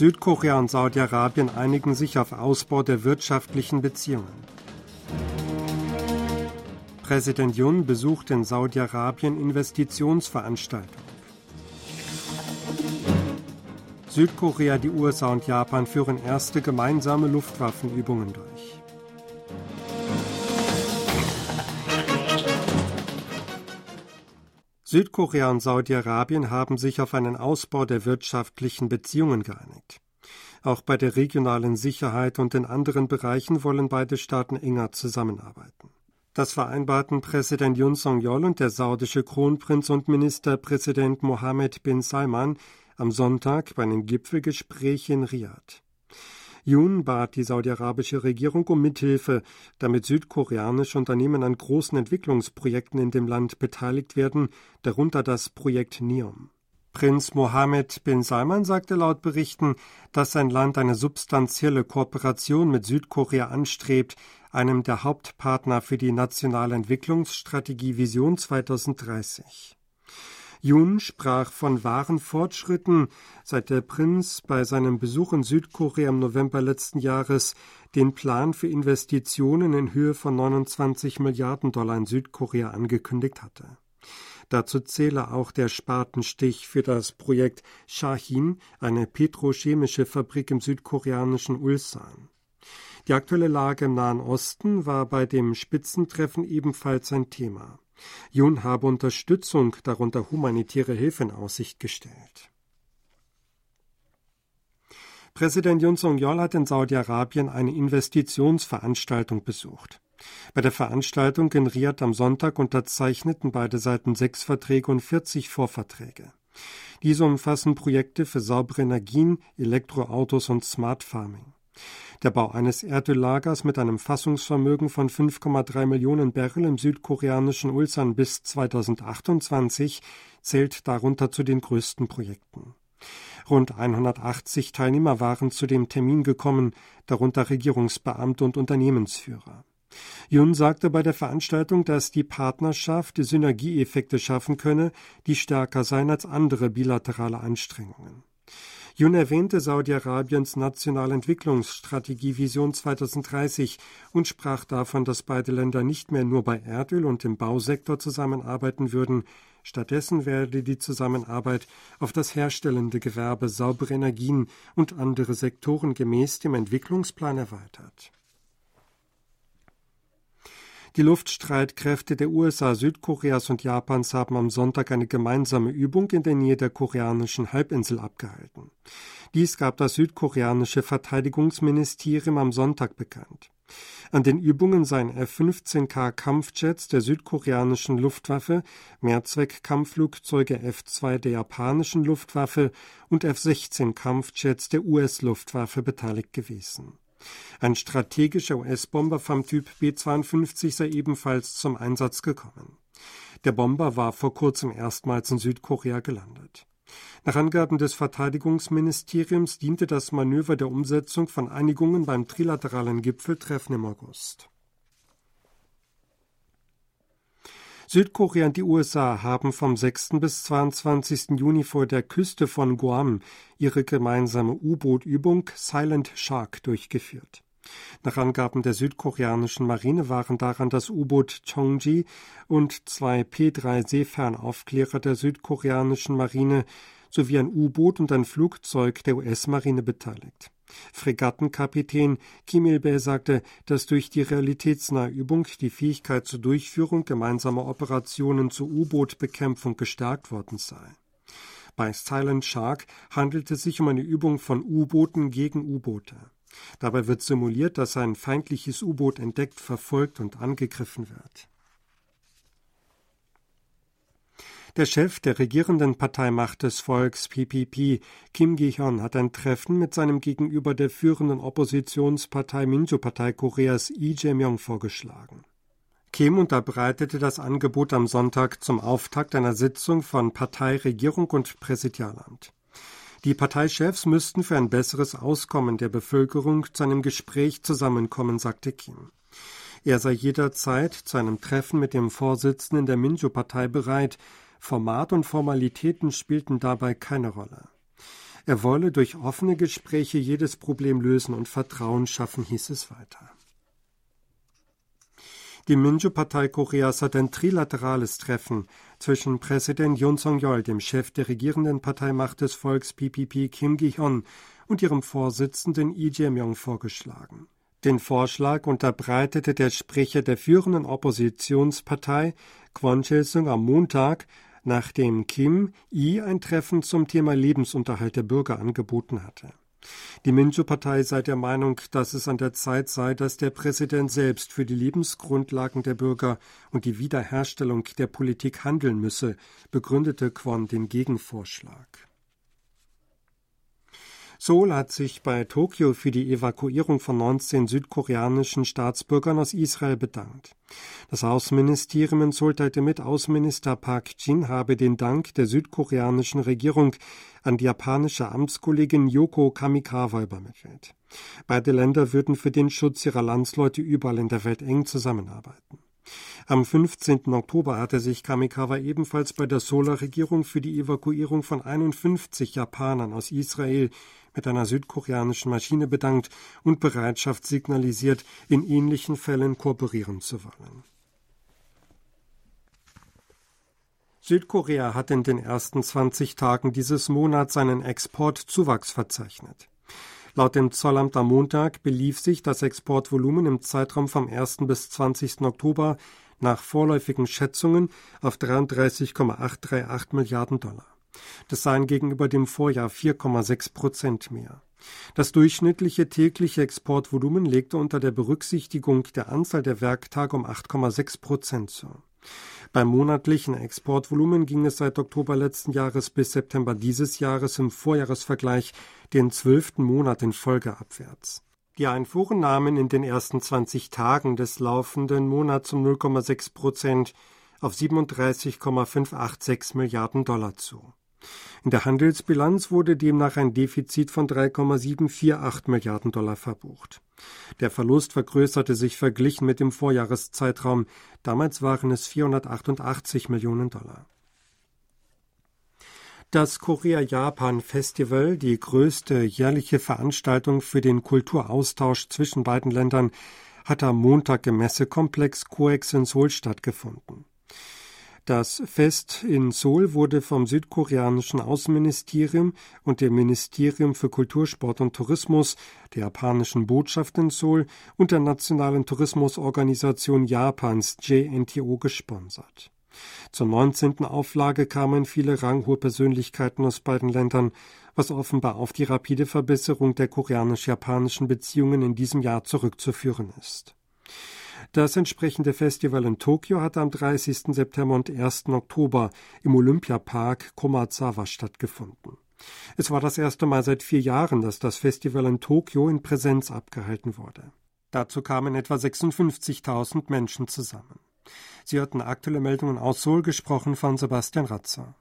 Südkorea und Saudi-Arabien einigen sich auf Ausbau der wirtschaftlichen Beziehungen. Präsident Yoon besucht in Saudi-Arabien Investitionsveranstaltungen. Südkorea, die USA und Japan führen erste gemeinsame Luftwaffenübungen durch. Südkorea und Saudi-Arabien haben sich auf einen Ausbau der wirtschaftlichen Beziehungen geeinigt. Auch bei der regionalen Sicherheit und in anderen Bereichen wollen beide Staaten enger zusammenarbeiten. Das vereinbarten Präsident Yoon Suk-yeol und der saudische Kronprinz und Ministerpräsident Mohammed bin Salman am Sonntag bei einem Gipfelgespräch in Riad. Yoon bat die saudi-arabische Regierung um Mithilfe, damit südkoreanische Unternehmen an großen Entwicklungsprojekten in dem Land beteiligt werden, darunter das Projekt NEOM. Prinz Mohammed bin Salman sagte laut Berichten, dass sein Land eine substanzielle Kooperation mit Südkorea anstrebt, einem der Hauptpartner für die nationale Entwicklungsstrategie Vision 2030. Yoon sprach von wahren Fortschritten, seit der Prinz bei seinem Besuch in Südkorea im November letzten Jahres den Plan für Investitionen in Höhe von 29 Milliarden Dollar in Südkorea angekündigt hatte. Dazu zähle auch der Spatenstich für das Projekt Shahin, eine petrochemische Fabrik im südkoreanischen Ulsan. Die aktuelle Lage im Nahen Osten war bei dem Spitzentreffen ebenfalls ein Thema. Yoon habe Unterstützung, darunter humanitäre Hilfe, in Aussicht gestellt. Präsident Yoon Suk-yeol hat in Saudi-Arabien eine Investitionsveranstaltung besucht. Bei der Veranstaltung in Riad am Sonntag unterzeichneten beide Seiten 6 Verträge und 40 Vorverträge. Diese umfassen Projekte für saubere Energien, Elektroautos und Smart Farming. Der Bau eines Erdöllagers mit einem Fassungsvermögen von 5,3 Millionen Barrel im südkoreanischen Ulsan bis 2028 zählt darunter zu den größten Projekten. Rund 180 Teilnehmer waren zu dem Termin gekommen, darunter Regierungsbeamte und Unternehmensführer. Yoon sagte bei der Veranstaltung, dass die Partnerschaft Synergieeffekte schaffen könne, die stärker seien als andere bilaterale Anstrengungen. Yoon erwähnte Saudi-Arabiens nationale Entwicklungsstrategie Vision 2030 und sprach davon, dass beide Länder nicht mehr nur bei Erdöl und im Bausektor zusammenarbeiten würden. Stattdessen werde die Zusammenarbeit auf das herstellende Gewerbe, saubere Energien und andere Sektoren gemäß dem Entwicklungsplan erweitert. Die Luftstreitkräfte der USA, Südkoreas und Japans haben am Sonntag eine gemeinsame Übung in der Nähe der koreanischen Halbinsel abgehalten. Dies gab das südkoreanische Verteidigungsministerium am Sonntag bekannt. An den Übungen seien F-15K-Kampfjets der südkoreanischen Luftwaffe, Mehrzweck-Kampfflugzeuge F-2 der japanischen Luftwaffe und F-16-Kampfjets der US-Luftwaffe beteiligt gewesen. Ein strategischer US-Bomber vom Typ B-52 sei ebenfalls zum Einsatz gekommen. Der Bomber war vor kurzem erstmals in Südkorea gelandet. Nach Angaben des Verteidigungsministeriums diente das Manöver der Umsetzung von Einigungen beim trilateralen Gipfeltreffen im August. Südkorea und die USA haben vom 6. bis 22. Juni vor der Küste von Guam ihre gemeinsame U-Boot-Übung Silent Shark durchgeführt. Nach Angaben der südkoreanischen Marine waren daran das U-Boot Chongji und 2 P-3 Seefernaufklärer der südkoreanischen Marine sowie ein U-Boot und ein Flugzeug der US-Marine beteiligt. Fregattenkapitän Kim Il-be sagte, dass durch die realitätsnahe Übung die Fähigkeit zur Durchführung gemeinsamer Operationen zur U-Boot-Bekämpfung gestärkt worden sei. Bei Silent Shark handelte es sich um eine Übung von U-Booten gegen U-Boote. Dabei wird simuliert, dass ein feindliches U-Boot entdeckt, verfolgt und angegriffen wird. Der Chef der regierenden Parteimacht des Volks PPP, Kim Gi-hyun, hat ein Treffen mit seinem gegenüber der führenden Oppositionspartei Minju-Partei Koreas Lee Jae-myung vorgeschlagen. Kim unterbreitete das Angebot am Sonntag zum Auftakt einer Sitzung von Partei, Regierung und Präsidialamt. Die Parteichefs müssten für ein besseres Auskommen der Bevölkerung zu einem Gespräch zusammenkommen, sagte Kim. Er sei jederzeit zu einem Treffen mit dem Vorsitzenden der Minju-Partei bereit. Format und Formalitäten spielten dabei keine Rolle. Er wolle durch offene Gespräche jedes Problem lösen und Vertrauen schaffen, hieß es weiter. Die Minju-Partei Koreas hat ein trilaterales Treffen zwischen Präsident Yoon Suk-yeol, dem Chef der regierenden Parteimacht des Volks PPP Kim Gi-hyun, und ihrem Vorsitzenden Lee Jae-myung vorgeschlagen. Den Vorschlag unterbreitete der Sprecher der führenden Oppositionspartei Kwon Chil-sung am Montag, nachdem Kim Gi ein Treffen zum Thema Lebensunterhalt der Bürger angeboten hatte. Die Minju-Partei sei der Meinung, dass es an der Zeit sei, dass der Präsident selbst für die Lebensgrundlagen der Bürger und die Wiederherstellung der Politik handeln müsse, begründete Kwon den Gegenvorschlag. Seoul hat sich bei Tokio für die Evakuierung von 19 südkoreanischen Staatsbürgern aus Israel bedankt. Das Außenministerium in Seoul teilte mit, Außenminister Park Jin habe den Dank der südkoreanischen Regierung an die japanische Amtskollegin Yoko Kamikawa übermittelt. Beide Länder würden für den Schutz ihrer Landsleute überall in der Welt eng zusammenarbeiten. Am 15. Oktober hatte sich Kamikawa ebenfalls bei der Seouler Regierung für die Evakuierung von 51 Japanern aus Israel mit einer südkoreanischen Maschine bedankt und Bereitschaft signalisiert, in ähnlichen Fällen kooperieren zu wollen. Südkorea hat in den ersten 20 Tagen dieses Monats einen Exportzuwachs verzeichnet. Laut dem Zollamt am Montag belief sich das Exportvolumen im Zeitraum vom 1. bis 20. Oktober nach vorläufigen Schätzungen auf 33,838 Milliarden Dollar. Das seien gegenüber dem Vorjahr 4,6% mehr. Das durchschnittliche tägliche Exportvolumen legte unter der Berücksichtigung der Anzahl der Werktage um 8,6% zu. Beim monatlichen Exportvolumen ging es seit Oktober letzten Jahres bis September dieses Jahres im Vorjahresvergleich den 12. Monat in Folge abwärts. Die Einfuhren nahmen in den ersten 20 Tagen des laufenden Monats um 0,6% auf 37,586 Milliarden Dollar zu. In der Handelsbilanz wurde demnach ein Defizit von 3,748 Milliarden Dollar verbucht. Der Verlust vergrößerte sich verglichen mit dem Vorjahreszeitraum. Damals waren es 488 Millionen Dollar. Das Korea-Japan-Festival, die größte jährliche Veranstaltung für den Kulturaustausch zwischen beiden Ländern, hat am Montag im Messekomplex Coex in Seoul stattgefunden. Das Fest in Seoul wurde vom südkoreanischen Außenministerium und dem Ministerium für Kultur, Sport und Tourismus, der japanischen Botschaft in Seoul und der Nationalen Tourismusorganisation Japans JNTO gesponsert. Zur 19. Auflage kamen viele ranghohe Persönlichkeiten aus beiden Ländern, was offenbar auf die rapide Verbesserung der koreanisch-japanischen Beziehungen in diesem Jahr zurückzuführen ist. Das entsprechende Festival in Tokio hatte am 30. September und 1. Oktober im Olympiapark Komazawa stattgefunden. Es war das erste Mal seit 4 Jahren, dass das Festival in Tokio in Präsenz abgehalten wurde. Dazu kamen etwa 56.000 Menschen zusammen. Sie hatten aktuelle Meldungen aus Seoul, gesprochen von Sebastian Ratzer.